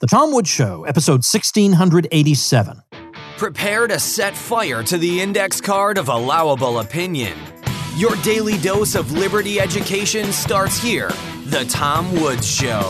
The Tom Woods Show, episode 1687. Prepare to set fire to the index card of allowable opinion. Your daily dose of liberty education starts here. The Tom Woods Show.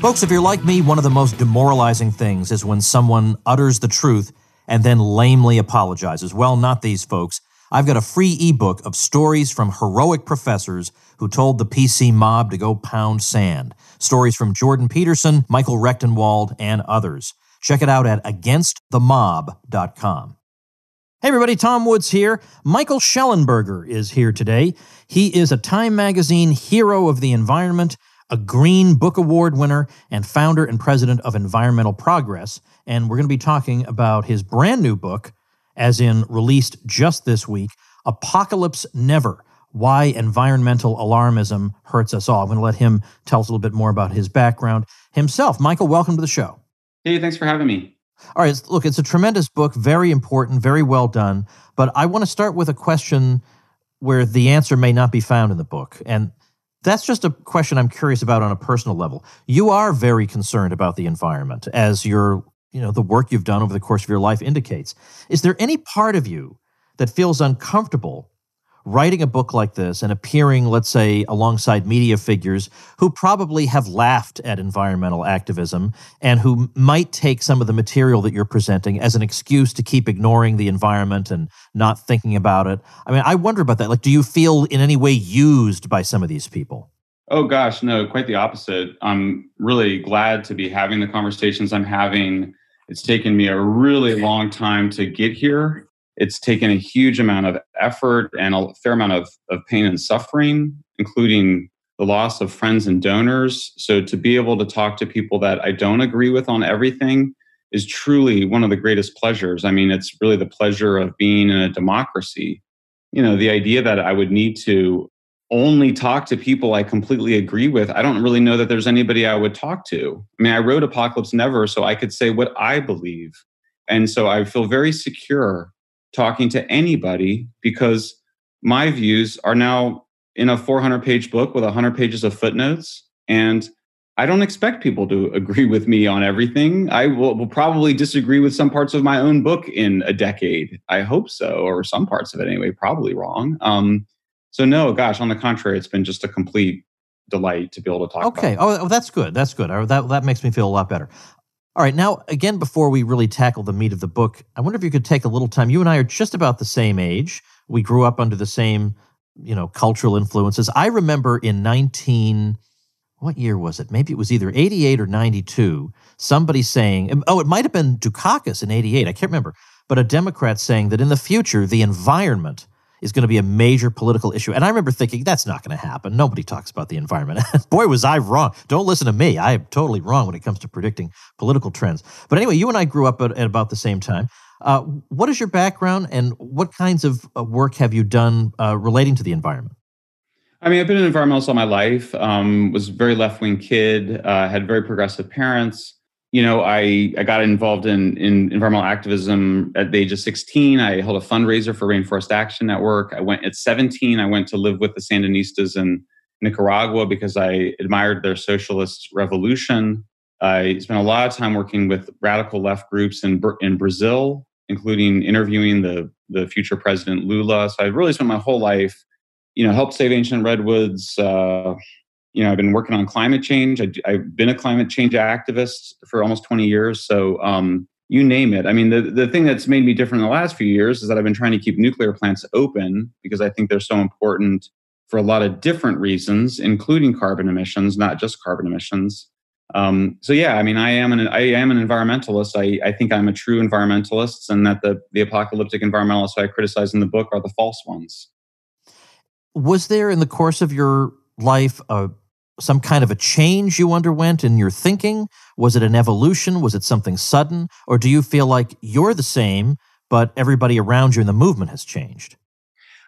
Folks, if you're like me, one of the most demoralizing things is when someone utters the truth and then lamely apologizes. Well, not these folks. I've got a free ebook of stories from heroic professors who told the PC mob to go pound sand. Stories from Jordan Peterson, Michael Rechtenwald, and others. Check it out at againstthemob.com. Hey everybody, Tom Woods here. Michael Shellenberger is here today. He is a Time Magazine Hero of the Environment, a Green Book Award winner, and founder and president of Environmental Progress. And we're going to be talking about his brand new book, as in released just this week, Apocalypse Never, Why Environmental Alarmism Hurts Us All. I'm going to let him tell us a little bit more about his background himself. Michael, welcome to the show. Hey, thanks for having me. All right, look, it's a tremendous book, very important, very well done, but I want to start with a question where the answer may not be found in the book, and that's just a question I'm curious about on a personal level. You are very concerned about the environment, as your the work you've done over the course of your life indicates. Is there any part of you that feels uncomfortable writing a book like this and appearing, let's say, alongside media figures who probably have laughed at environmental activism and who might take some of the material that you're presenting as an excuse to keep ignoring the environment and not thinking about it? I mean, I wonder about that. Like, do you feel in any way used by some of these people? Oh gosh, no, quite the opposite. I'm really glad to be having the conversations I'm having. It's taken me a really long time to get here. It's taken a huge amount of effort and a fair amount of pain and suffering, including the loss of friends and donors. So to be able to talk to people that I don't agree with on everything is truly one of the greatest pleasures. I mean, it's really the pleasure of being in a democracy. You know, the idea that I would need to only talk to people I completely agree with, I don't really know that there's anybody I would talk to. I mean, I wrote Apocalypse Never so I could say what I believe. And so I feel very secure talking to anybody because my views are now in a 400-page book with 100 pages of footnotes. And I don't expect people to agree with me on everything. I will probably disagree with some parts of my own book in a decade. I hope so, or some parts of it anyway, probably wrong. So no, gosh, on the contrary, it's been just a complete delight to be able to talk about it. Okay, oh, that's good. That's good. That makes me feel a lot better. All right, now, again, before we really tackle the meat of the book, I wonder if you could take a little time. You and I are just about the same age. We grew up under the same, cultural influences. I remember in what year was it? Maybe it was either 88 or 92, somebody saying, it might have been Dukakis in 88, I can't remember, but a Democrat saying that in the future, the environment is going to be a major political issue. And I remember thinking, that's not going to happen. Nobody talks about the environment. Boy, was I wrong. Don't listen to me. I am totally wrong when it comes to predicting political trends. But anyway, you and I grew up at about the same time. What is your background and what kinds of work have you done relating to the environment? I mean, I've been an environmentalist all my life, was a very left-wing kid, had very progressive parents. I got involved in environmental activism at the age of 16. I held a fundraiser for Rainforest Action Network. At 17, I went to live with the Sandinistas in Nicaragua because I admired their socialist revolution. I spent a lot of time working with radical left groups in Brazil, including interviewing the future president Lula. So I really spent my whole life, helped save ancient redwoods. I've been working on climate change. I've been a climate change activist for almost 20 years. So you name it. I mean, the thing that's made me different in the last few years is that I've been trying to keep nuclear plants open because I think they're so important for a lot of different reasons, including carbon emissions, not just carbon emissions. I am an environmentalist. I think I'm a true environmentalist, and that the apocalyptic environmentalists I criticize in the book are the false ones. Was there, in the course of your life, some kind of a change you underwent in your thinking? Was it an evolution? Was it something sudden? Or do you feel like you're the same, but everybody around you in the movement has changed?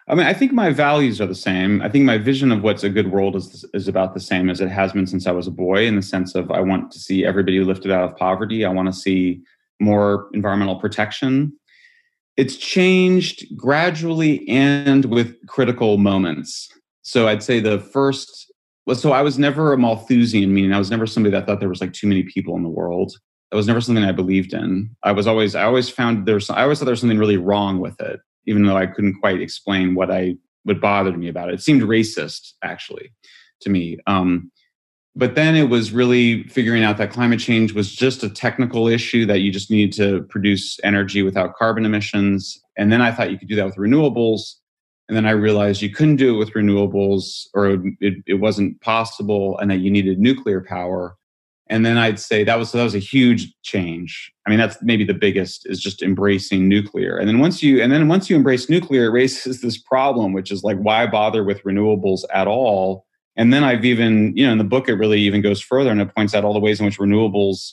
I mean, I think my values are the same. I think my vision of what's a good world is about the same as it has been since I was a boy, in the sense of I want to see everybody lifted out of poverty. I want to see more environmental protection. It's changed gradually and with critical moments. So I'd say the first Well, so I was never a Malthusian, meaning I was never somebody that thought there was like too many people in the world. That was never something I believed in. I always thought there was something really wrong with it, even though I couldn't quite explain what bothered me about it. It seemed racist, actually, to me. But then it was really figuring out that climate change was just a technical issue, that you just needed to produce energy without carbon emissions. And then I thought you could do that with renewables. And then I realized you couldn't do it with renewables, or it wasn't possible, and that you needed nuclear power. And then I'd say that was a huge change. I mean, that's maybe the biggest, is just embracing nuclear. And then once you embrace nuclear, it raises this problem, which is like, why bother with renewables at all? And then I've even, in the book, it really even goes further, and it points out all the ways in which renewables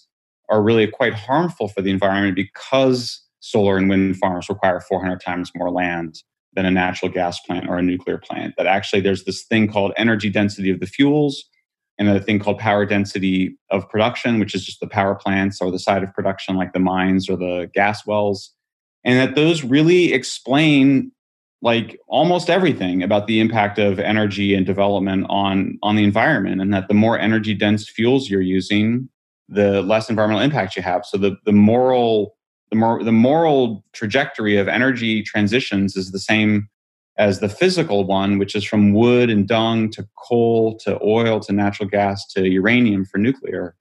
are really quite harmful for the environment, because solar and wind farms require 400 times more land than a natural gas plant or a nuclear plant. That actually there's this thing called energy density of the fuels, and a thing called power density of production, which is just the power plants or the side of production, like the mines or the gas wells. And that those really explain like almost everything about the impact of energy and development on the environment. And that the more energy dense fuels you're using, the less environmental impact you have. So the moral trajectory of energy transitions is the same as the physical one, which is from wood and dung to coal to oil to natural gas to uranium for nuclear.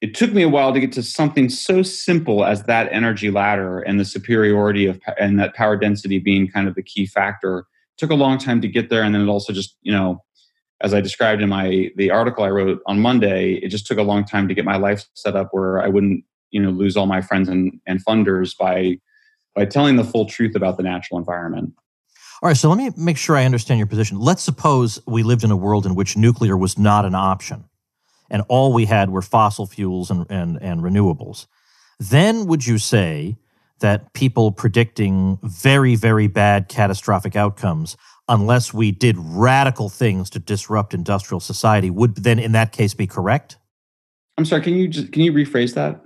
It took me a while to get to something so simple as that energy ladder and the superiority of, and that power density being kind of the key factor. It took a long time to get there, and then it also just, as I described in the article I wrote on Monday, it just took a long time to get my life set up where I wouldn't, lose all my friends and funders by telling the full truth about the natural environment. All right, so let me make sure I understand your position. Let's suppose we lived in a world in which nuclear was not an option, and all we had were fossil fuels and renewables. Then would you say that people predicting very, very bad catastrophic outcomes, unless we did radical things to disrupt industrial society, would then in that case be correct? I'm sorry, can you rephrase that?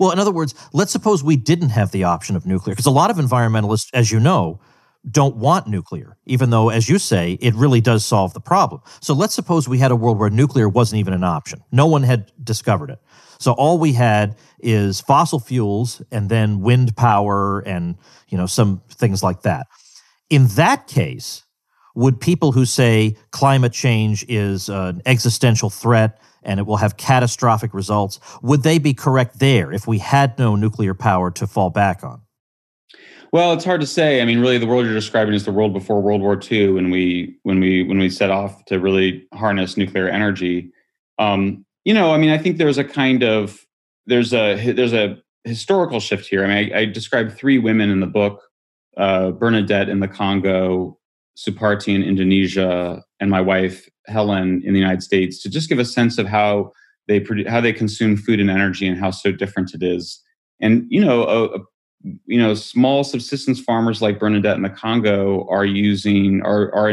Well, in other words, let's suppose we didn't have the option of nuclear, because a lot of environmentalists, as you know, don't want nuclear, even though, as you say, it really does solve the problem. So let's suppose we had a world where nuclear wasn't even an option. No one had discovered it. So all we had is fossil fuels and then wind power and, some things like that. In that case, would people who say climate change is an existential threat and it will have catastrophic results, would they be correct there if we had no nuclear power to fall back on? Well, it's hard to say. I mean, really, the world you're describing is the world before World War II, when we set off to really harness nuclear energy. I think there's a historical shift here. I mean, I described three women in the book: Bernadette in the Congo, Suparti in Indonesia, and my wife Helen in the United States, to just give a sense of how they consume food and energy and how so different it is. And small subsistence farmers like Bernadette in the Congo are in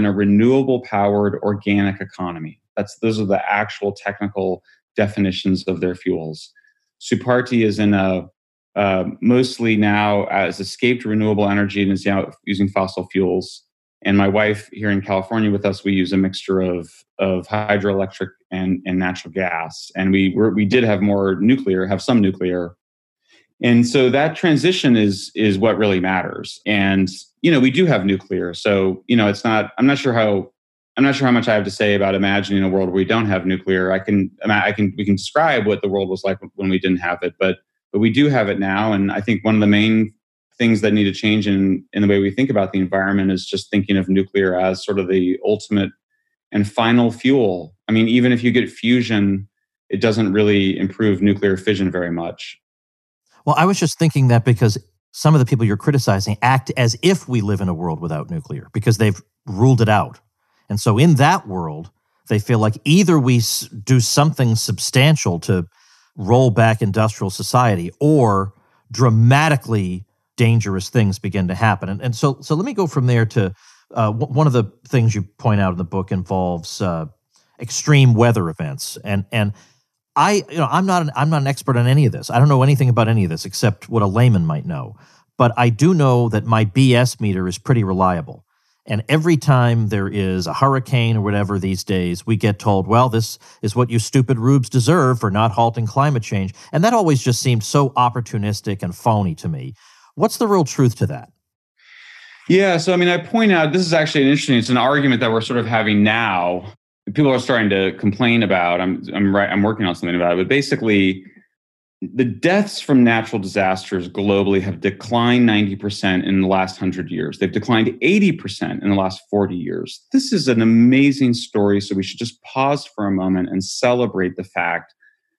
a renewable powered organic economy. Those are the actual technical definitions of their fuels. Suparti is in a mostly now has escaped renewable energy and is now using fossil fuels. And my wife here in California with us, we use a mixture of hydroelectric and natural gas. And we did have some nuclear. And so that transition is what really matters. And, we do have nuclear. So, it's not, I'm not sure how much I have to say about imagining a world where we don't have nuclear. We can describe what the world was like when we didn't have it, but we do have it now. And I think one of the main things that need to change in the way we think about the environment is just thinking of nuclear as sort of the ultimate and final fuel. I mean, even if you get fusion, it doesn't really improve nuclear fission very much. Well, I was just thinking that because some of the people you're criticizing act as if we live in a world without nuclear, because they've ruled it out. And so in that world, they feel like either we do something substantial to roll back industrial society, or dramatically dangerous things begin to happen. And so let me go from there to one of the things you point out in the book involves extreme weather events. And I'm not an expert on any of this. I don't know anything about any of this except what a layman might know. But I do know that my BS meter is pretty reliable. And every time there is a hurricane or whatever these days, we get told, well, this is what you stupid rubes deserve for not halting climate change. And that always just seemed so opportunistic and phony to me. What's the real truth to that? Yeah, so I mean, I point out, this is actually an interesting, it's an argument that we're sort of having now. People are starting to complain about, I'm working on something about it, but basically the deaths from natural disasters globally have declined 90% in the last 100 years. They've declined 80% in the last 40 years. This is an amazing story. So we should just pause for a moment and celebrate the fact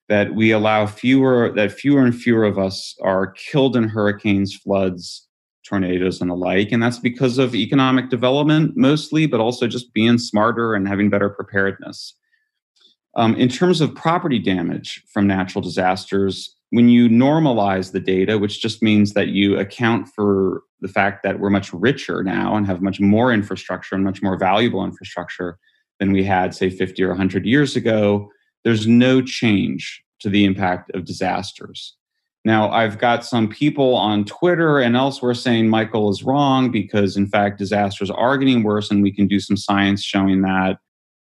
that we allow fewer and fewer of us are killed in hurricanes, floods, tornadoes, and the like. And that's because of economic development mostly, but also just being smarter and having better preparedness. In terms of property damage from natural disasters, when you normalize the data, which just means that you account for the fact that we're much richer now and have much more infrastructure and much more valuable infrastructure than we had, say, 50 or 100 years ago, there's no change to the impact of disasters. Now, I've got some people on Twitter and elsewhere saying Michael is wrong because, in fact, disasters are getting worse and we can do some science showing that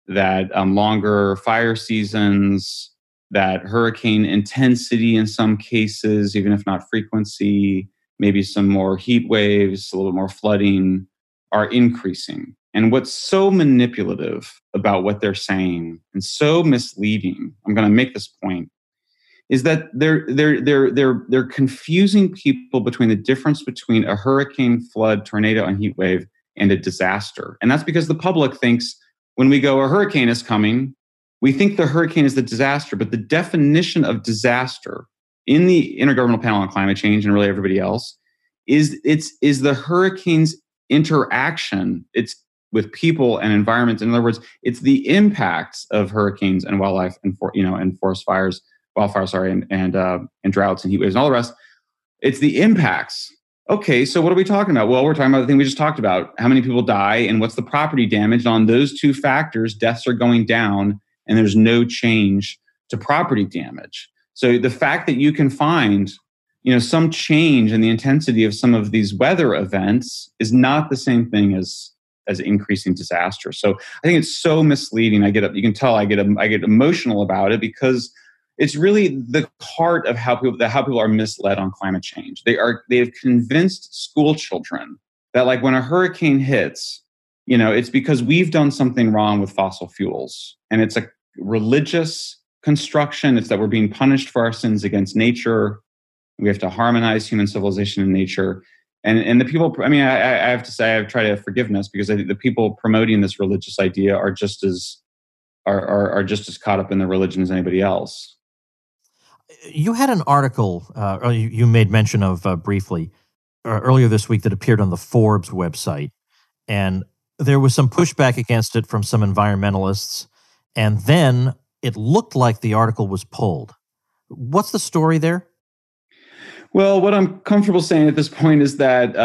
longer fire seasons, that hurricane intensity in some cases, even if not frequency, maybe some more heat waves, a little more flooding, are increasing. And what's so manipulative about what they're saying and so misleading, I'm going to make this point, is that they're confusing people between the difference between a hurricane, flood, tornado, and heat wave and a disaster. And that's because the public thinks, when we go, a hurricane is coming, we think the hurricane is the disaster, but the definition of disaster in the Intergovernmental Panel on Climate Change and really everybody else is the hurricane's interaction with people and environments. In other words, it's the impacts of hurricanes and wildlife and forest fires, and droughts and heat waves and all the rest. It's the impacts. Okay, so what are we talking about? Well, we're talking about the thing we just talked about. How many people die and what's the property damage? And on those two factors, deaths are going down and there's no change to property damage. So the fact that you can find, some change in the intensity of some of these weather events is not the same thing as increasing disaster. So I think it's so misleading. You can tell I get emotional about it because it's really the heart of how people are misled on climate change. They have convinced school children that when a hurricane hits, it's because we've done something wrong with fossil fuels. And it's a religious construction. It's that we're being punished for our sins against nature. We have to harmonize human civilization and nature. And the people, I have to say, I've tried to have forgiveness because I think the people promoting this religious idea are just as caught up in the religion as anybody else. You had an article, you made mention of briefly, earlier this week that appeared on the Forbes website, and there was some pushback against it from some environmentalists, and then it looked like the article was pulled. What's the story there? Well, what I'm comfortable saying at this point is that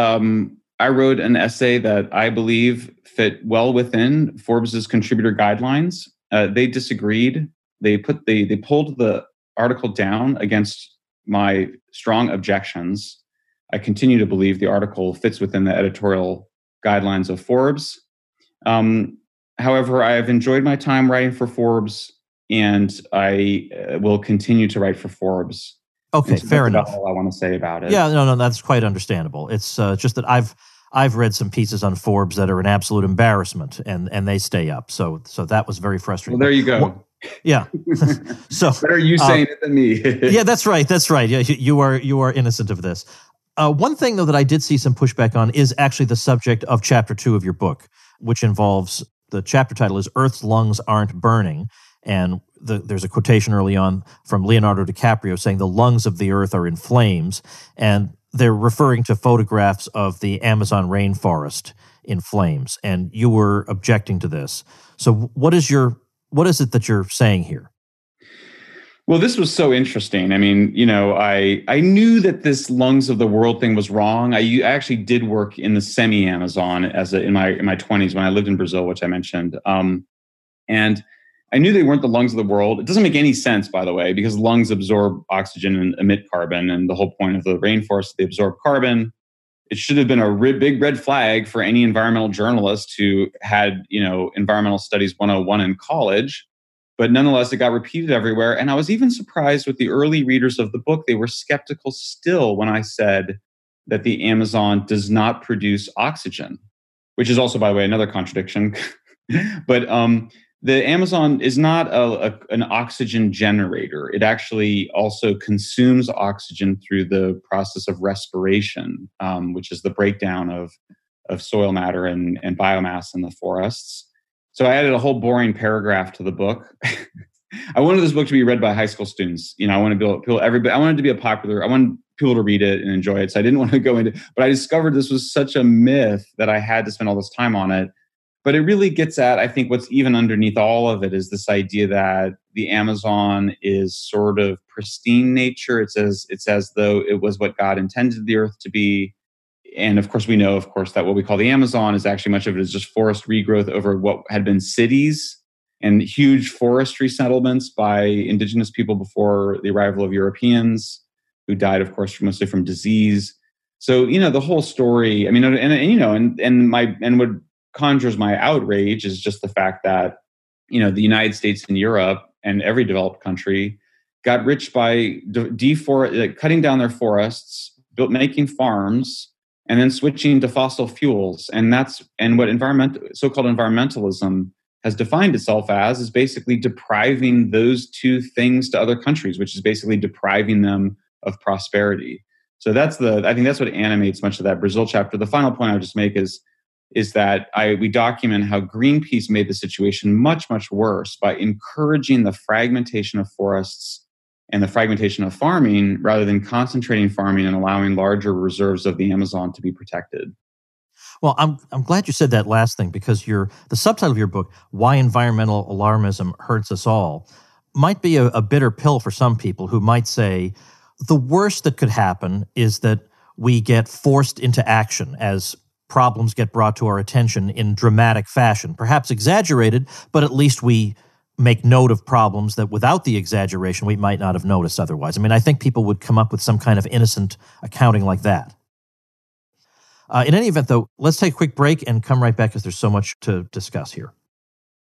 I wrote an essay that I believe fit well within Forbes's contributor guidelines. They disagreed. They pulled the article down against my strong objections. I continue to believe the article fits within the editorial guidelines of Forbes. However, I have enjoyed my time writing for Forbes, and I will continue to write for Forbes. Okay, fair enough. That's all I want to say about it. Yeah, no, that's quite understandable. It's just that I've read some pieces on Forbes that are an absolute embarrassment, and they stay up. So that was very frustrating. Well, there you go. Yeah. So better you saying it than me. Yeah, that's right. That's right. Yeah, you are innocent of this. One thing though that I did see some pushback on is actually the subject of chapter 2 of your book, which involves the chapter title is "Earth's Lungs Aren't Burning," and there's a quotation early on from Leonardo DiCaprio saying the lungs of the earth are in flames, and they're referring to photographs of the Amazon rainforest in flames, and you were objecting to this. So what is it that you're saying here? Well, this was so interesting. I knew that this lungs of the world thing was wrong. I actually did work in the semi-Amazon in my 20s when I lived in Brazil, which I mentioned. And I knew they weren't the lungs of the world. It doesn't make any sense, by the way, because lungs absorb oxygen and emit carbon. And the whole point of the rainforest, they absorb carbon. It should have been a big red flag for any environmental journalist who had, environmental studies 101 in college. But nonetheless, it got repeated everywhere. And I was even surprised with the early readers of the book. They were skeptical still when I said that the Amazon does not produce oxygen, which is also, by the way, another contradiction. But the Amazon is not an oxygen generator. It actually also consumes oxygen through the process of respiration, which is the breakdown of soil matter and biomass in the forests. So I added a whole boring paragraph to the book. I wanted this book to be read by high school students. I want to build everybody. I wanted it to be I wanted people to read it and enjoy it. So I didn't want to go into, but I discovered this was such a myth that I had to spend all this time on it. But it really gets at, I think, what's even underneath all of it is this idea that the Amazon is sort of pristine nature. It's as though it was what God intended the earth to be. And of course, we know, that what we call the Amazon is actually much of it is just forest regrowth over what had been cities and huge forestry settlements by indigenous people before the arrival of Europeans, who died, of course, mostly from disease. So, the whole story, what conjures my outrage is just the fact that, the United States and Europe and every developed country got rich by cutting down their forests, making farms, and then switching to fossil fuels. And what so-called environmentalism has defined itself as is basically depriving those two things to other countries, which is basically depriving them of prosperity. So I think that's what animates much of that Brazil chapter. The final point I'll just make is that we document how Greenpeace made the situation much, much worse by encouraging the fragmentation of forests and the fragmentation of farming rather than concentrating farming and allowing larger reserves of the Amazon to be protected. Well, I'm glad you said that last thing, because the subtitle of your book, Why Environmental Alarmism Hurts Us All, might be a bitter pill for some people who might say the worst that could happen is that we get forced into action as problems get brought to our attention in dramatic fashion, perhaps exaggerated, but at least we make note of problems that without the exaggeration, we might not have noticed otherwise. I think people would come up with some kind of innocent accounting like that. In any event, though, let's take a quick break and come right back because there's so much to discuss here.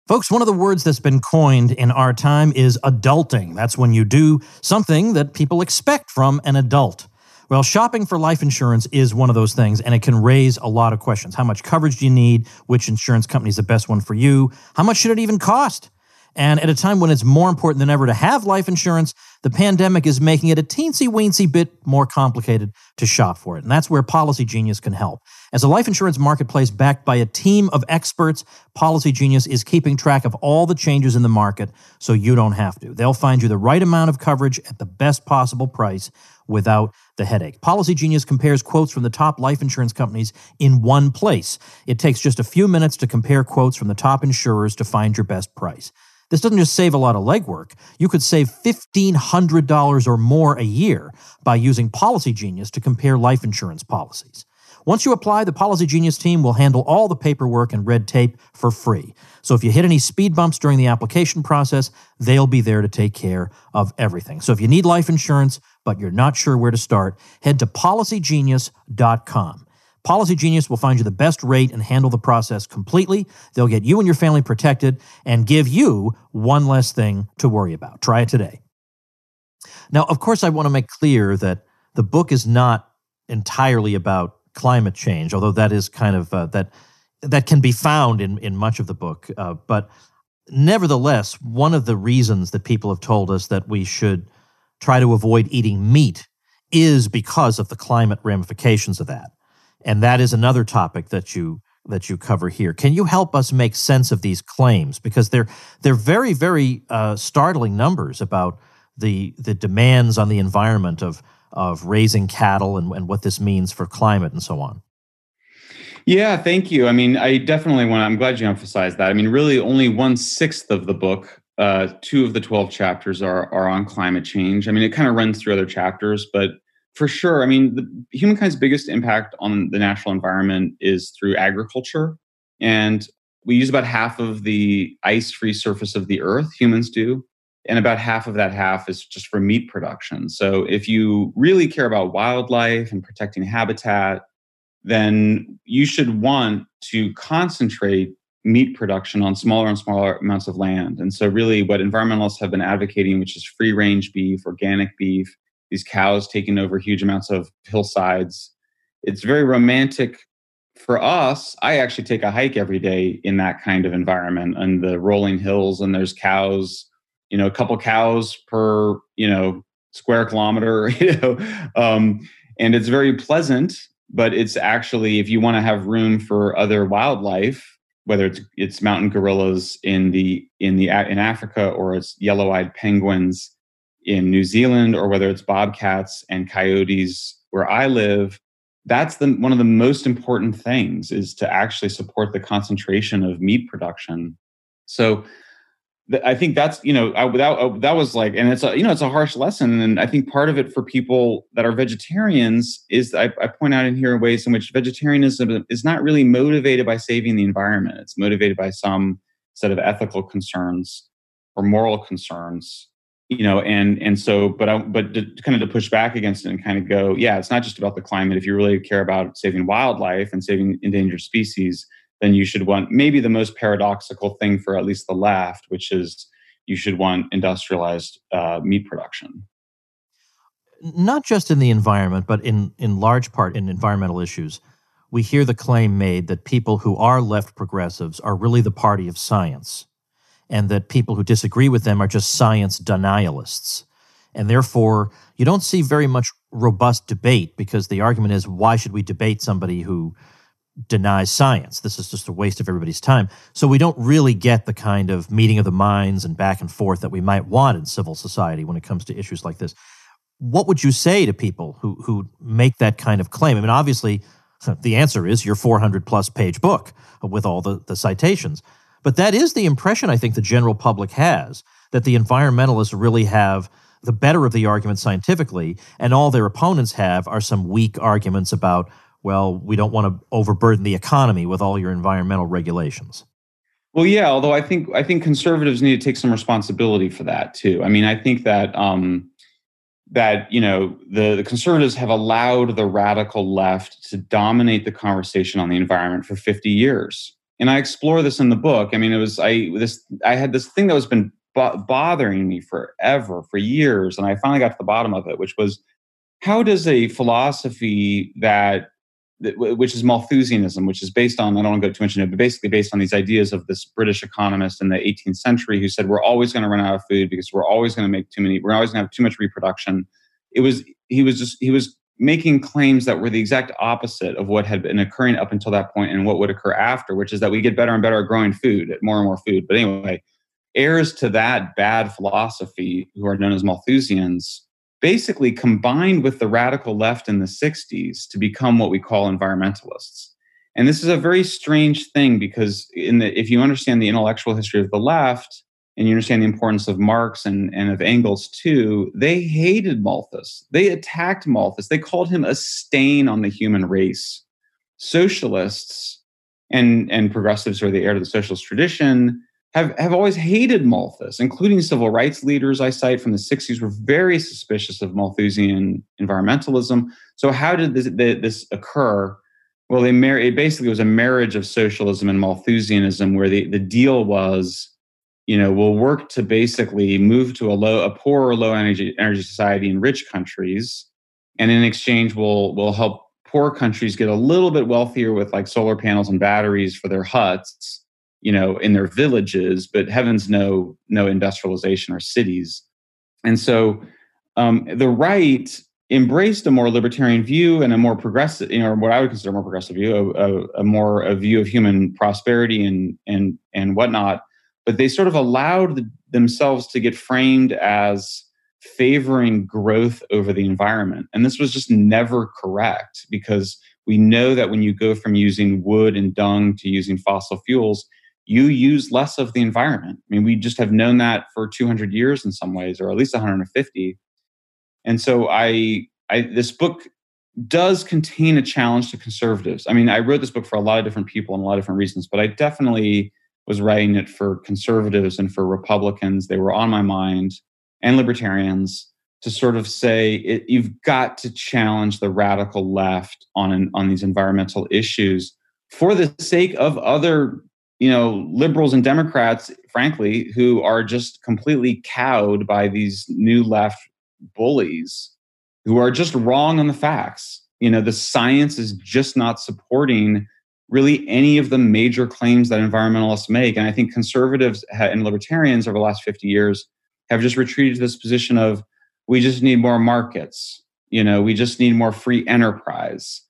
Folks, one of the words that's been coined in our time is adulting. That's when you do something that people expect from an adult. Well, shopping for life insurance is one of those things, and it can raise a lot of questions. How much coverage do you need? Which insurance company is the best one for you? How much should it even cost? And at a time when it's more important than ever to have life insurance, the pandemic is making it a teensy-weensy bit more complicated to shop for it. And that's where Policy Genius can help. As a life insurance marketplace backed by a team of experts, Policy Genius is keeping track of all the changes in the market so you don't have to. They'll find you the right amount of coverage at the best possible price without the headache. Policy Genius compares quotes from the top life insurance companies in one place. It takes just a few minutes to compare quotes from the top insurers to find your best price. This doesn't just save a lot of legwork. You could save $1,500 or more a year by using Policy Genius to compare life insurance policies. Once you apply, the Policy Genius team will handle all the paperwork and red tape for free. So if you hit any speed bumps during the application process, they'll be there to take care of everything. So if you need life insurance, but you're not sure where to start, head to policygenius.com. Policy Genius will find you the best rate and handle the process completely. They'll get you and your family protected and give you one less thing to worry about. Try it today. Now, of course, I want to make clear that the book is not entirely about climate change, although that is kind of that can be found in much of the book. But nevertheless, one of the reasons that people have told us that we should try to avoid eating meat is because of the climate ramifications of that. And that is another topic that you cover here. Can you help us make sense of these claims? Because they're very, very startling numbers about the demands on the environment of raising cattle and what this means for climate and so on. Yeah, thank you. I definitely I'm glad you emphasized that. Really only 1/6 of the book, two of the 12 chapters are on climate change. It kind of runs through other chapters, but for sure. Humankind's biggest impact on the natural environment is through agriculture. And we use about half of the ice-free surface of the earth, humans do. And about half of that half is just for meat production. So if you really care about wildlife and protecting habitat, then you should want to concentrate meat production on smaller and smaller amounts of land. And so really what environmentalists have been advocating, which is free range beef, organic beef, these cows taking over huge amounts of hillsides. It's very romantic for us. I actually take a hike every day in that kind of environment and the rolling hills, and there's cows, you know, a couple cows per, you know, square kilometer, you know, and it's very pleasant, but it's actually, if you want to have room for other wildlife, whether it's mountain gorillas in Africa, or it's yellow-eyed penguins in New Zealand, or whether it's bobcats and coyotes where I live, that's one of the most important things is to actually support the concentration of meat production. So I think that's, you know, that was like, and it's a, you know, it's a harsh lesson. And I think part of it for people that are vegetarians is I point out in here ways in which vegetarianism is not really motivated by saving the environment. It's motivated by some set of ethical concerns or moral concerns, you know, and so, but to push back against it and kind of go, yeah, it's not just about the climate. If you really care about saving wildlife and saving endangered species, then you should want maybe the most paradoxical thing for at least the left, which is you should want industrialized meat production. Not just in the environment, but in large part in environmental issues, we hear the claim made that people who are left progressives are really the party of science, and that people who disagree with them are just science denialists. And therefore, you don't see very much robust debate because the argument is, why should we debate somebody who denies science? This is just a waste of everybody's time. So we don't really get the kind of meeting of the minds and back and forth that we might want in civil society when it comes to issues like this. What would you say to people who make that kind of claim? I mean, obviously, the answer is your 400-plus page book with all the citations. But that is the impression I think the general public has, that the environmentalists really have the better of the argument scientifically, and all their opponents have are some weak arguments about, well, we don't want to overburden the economy with all your environmental regulations. Well, yeah, although I think conservatives need to take some responsibility for that too. I mean, I think that that, you know, the conservatives have allowed the radical left to dominate the conversation on the environment for 50 years. And I explore this in the book. I mean, it was I had this thing that was been bothering me forever, for years, and I finally got to the bottom of it, which was, how does a philosophy which is Malthusianism, which is based on, I don't want to go too much into it, but basically based on these ideas of this British economist in the 18th century who said, we're always going to run out of food because we're always going to make too many, we're always going to have too much reproduction. He was making claims that were the exact opposite of what had been occurring up until that point and what would occur after, which is that we get better and better at growing food, at more and more food. But anyway, heirs to that bad philosophy, who are known as Malthusians, basically combined with the radical left in the 60s to become what we call environmentalists. And this is a very strange thing because if you understand the intellectual history of the left and you understand the importance of Marx and of Engels too, they hated Malthus. They attacked Malthus. They called him a stain on the human race. Socialists and progressives who are the heir to the socialist tradition have always hated Malthus, including civil rights leaders I cite from the 60s were very suspicious of Malthusian environmentalism. So how did this occur? Well, it basically was a marriage of socialism and Malthusianism where the deal was, you know, we'll work to basically move to a poorer, low energy society in rich countries. And in exchange, we'll help poor countries get a little bit wealthier with like solar panels and batteries for their huts, you know, in their villages, but heavens no industrialization or cities. And so the right embraced a more libertarian view and a more progressive, you know, what I would consider a more progressive view, a view of human prosperity and whatnot. But they sort of allowed themselves to get framed as favoring growth over the environment. And this was just never correct, because we know that when you go from using wood and dung to using fossil fuels, you use less of the environment. I mean, we just have known that for 200 years in some ways, or at least 150. And so this book does contain a challenge to conservatives. I mean, I wrote this book for a lot of different people and a lot of different reasons, but I definitely was writing it for conservatives and for Republicans. They were on my mind, and libertarians. to sort of say you've got to challenge the radical left on these environmental issues for the sake of other, liberals and Democrats, frankly, who are just completely cowed by these new left bullies who are just wrong on the facts. The science is just not supporting really any of the major claims that environmentalists make. And I think conservatives and libertarians over the last 50 years have just retreated to this position of, we just need more markets, we just need more free enterprise,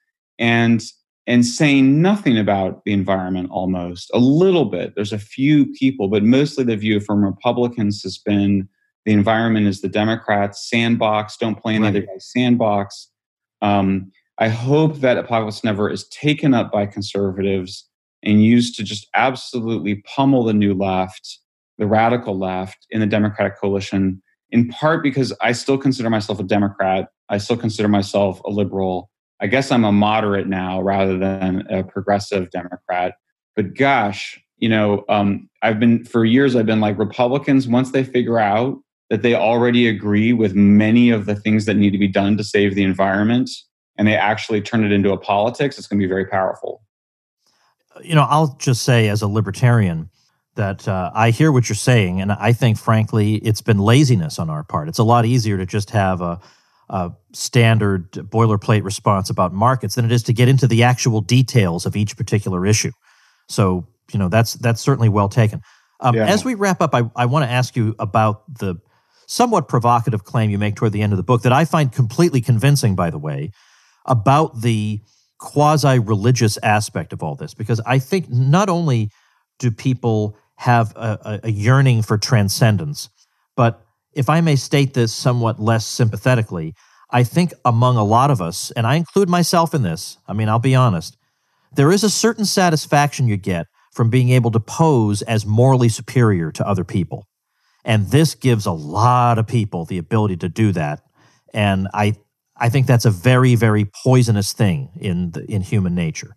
and saying nothing about the environment almost, a little bit. There's a few people, but mostly the view from Republicans has been the environment is the Democrats' sandbox, don't play in the other guy's sandbox. I hope that Apocalypse Never is taken up by conservatives and used to just absolutely pummel the new left, the radical left in the Democratic coalition, in part because I still consider myself a Democrat. I still consider myself a liberal. I guess I'm a moderate now rather than a progressive Democrat. But gosh, for years I've been like, Republicans, once they figure out that they already agree with many of the things that need to be done to save the environment, and they actually turn it into a politics, it's going to be very powerful. I'll just say as a libertarian that I hear what you're saying, and I think, frankly, it's been laziness on our part. It's a lot easier to just have a standard boilerplate response about markets than it is to get into the actual details of each particular issue. So, that's certainly well taken. As we wrap up, I want to ask you about the somewhat provocative claim you make toward the end of the book that I find completely convincing, by the way, about the quasi-religious aspect of all this. Because I think not only do people have a yearning for transcendence, but if I may state this somewhat less sympathetically, I think among a lot of us, and I include myself in this, I'll be honest, there is a certain satisfaction you get from being able to pose as morally superior to other people. And this gives a lot of people the ability to do that. And I think that's a very, very poisonous thing in human nature.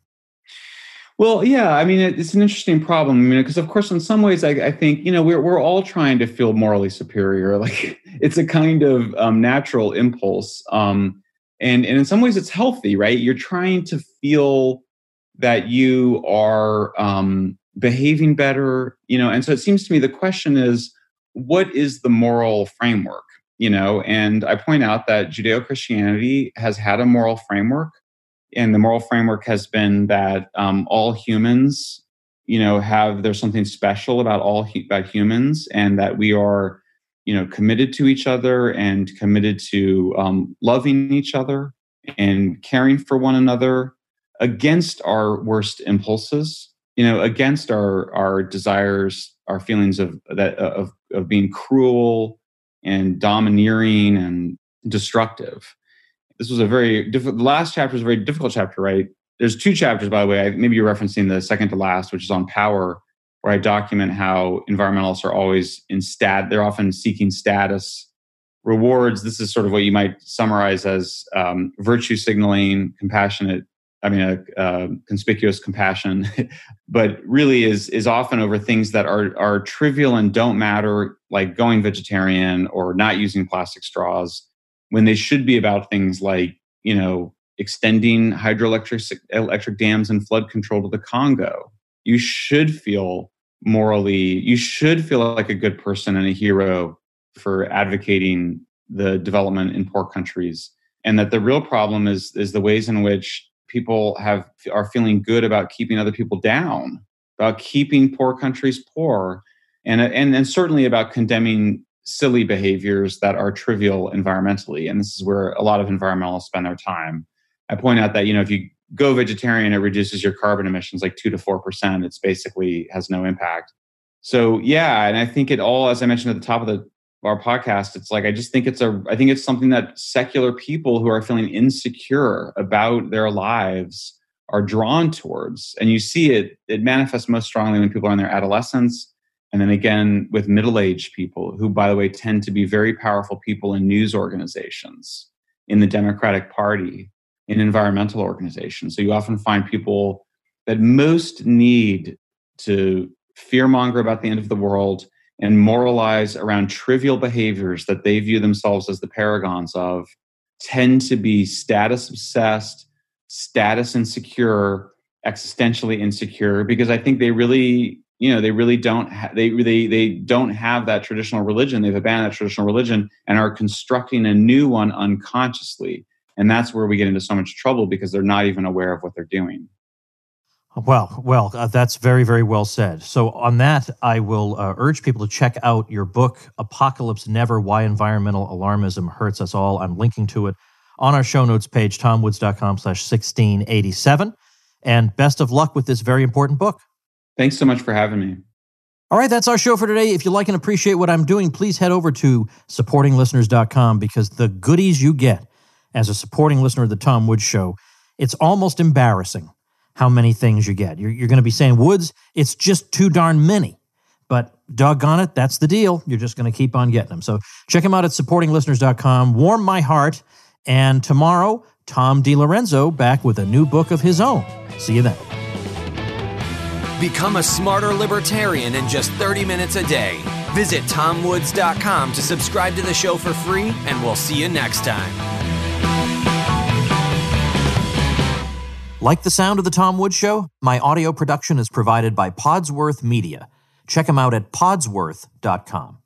Well, yeah, it's an interesting problem. Because of course, in some ways, I think we're all trying to feel morally superior. Like it's a kind of natural impulse, and in some ways, it's healthy, right? You're trying to feel that you are behaving better, And so it seems to me the question is, what is the moral framework? And I point out that Judeo-Christianity has had a moral framework. And the moral framework has been that all humans, there's something special about humans, and that we are, committed to each other and committed to loving each other and caring for one another against our worst impulses, against our desires, our feelings of being cruel and domineering and destructive. This was a very difficult, the last chapter is a very difficult chapter, right? There's two chapters, by the way. Maybe you're referencing the second to last, which is on power, where I document how environmentalists are always they're often seeking status rewards. This is sort of what you might summarize as virtue signaling, conspicuous compassion, but really is often over things that are trivial and don't matter, like going vegetarian or not using plastic straws, when they should be about things like, extending hydroelectric dams and flood control to the Congo. You should feel like a good person and a hero for advocating the development in poor countries. And that the real problem is the ways in which people are feeling good about keeping other people down, about keeping poor countries poor, and certainly about condemning silly behaviors that are trivial environmentally. And this is where a lot of environmentalists spend their time. I point out that, if you go vegetarian, it reduces your carbon emissions like 2 to 4%. It's basically has no impact. So yeah, and I think it all, as I mentioned at the top of our podcast, it's like, I think it's something that secular people who are feeling insecure about their lives are drawn towards. And you see it manifests most strongly when people are in their adolescence. And then again, with middle-aged people, who, by the way, tend to be very powerful people in news organizations, in the Democratic Party, in environmental organizations. So you often find people that most need to fearmonger about the end of the world and moralize around trivial behaviors that they view themselves as the paragons of tend to be status-obsessed, status-insecure, existentially insecure, because I think they really, you know, they don't have that traditional religion. They've abandoned that traditional religion and are constructing a new one unconsciously. And that's where we get into so much trouble because they're not even aware of what they're doing. Well, that's very, very well said. So on that, I will urge people to check out your book, Apocalypse Never, Why Environmental Alarmism Hurts Us All. I'm linking to it on our show notes page, tomwoods.com/1687. And best of luck with this very important book. Thanks so much for having me. All right, that's our show for today. If you like and appreciate what I'm doing, please head over to supportinglisteners.com because the goodies you get as a supporting listener of The Tom Woods Show, it's almost embarrassing how many things you get. You're going to be saying, Woods, it's just too darn many. But doggone it, that's the deal. You're just going to keep on getting them. So check them out at supportinglisteners.com. Warm my heart. And tomorrow, Tom DiLorenzo back with a new book of his own. See you then. Become a smarter libertarian in just 30 minutes a day. Visit tomwoods.com to subscribe to the show for free, and we'll see you next time. Like the sound of The Tom Woods Show? My audio production is provided by Podsworth Media. Check them out at podsworth.com.